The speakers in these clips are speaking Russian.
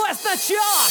Давай сначала!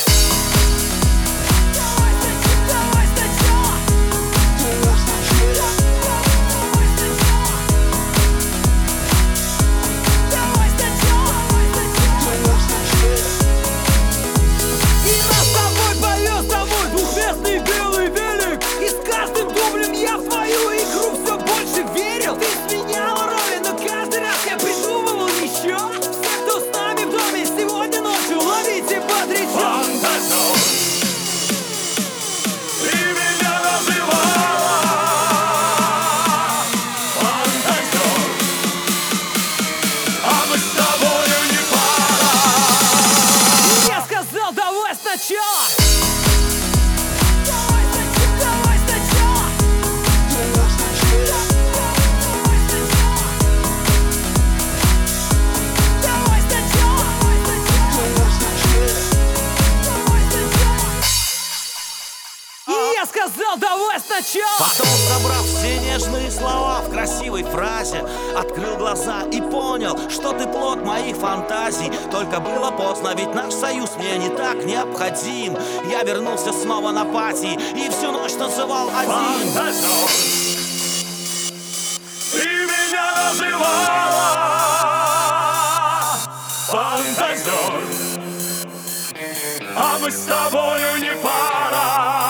Я сказал, давай сначала! Потом, собрав все нежные слова в красивой фразе, открыл глаза и понял, что ты плод моих фантазий. Только было поздно, ведь наш союз мне не так необходим. Я вернулся снова на пати и всю ночь танцевал один. Фантазёр, ты меня называла фантазёр, а мы с тобою не пара.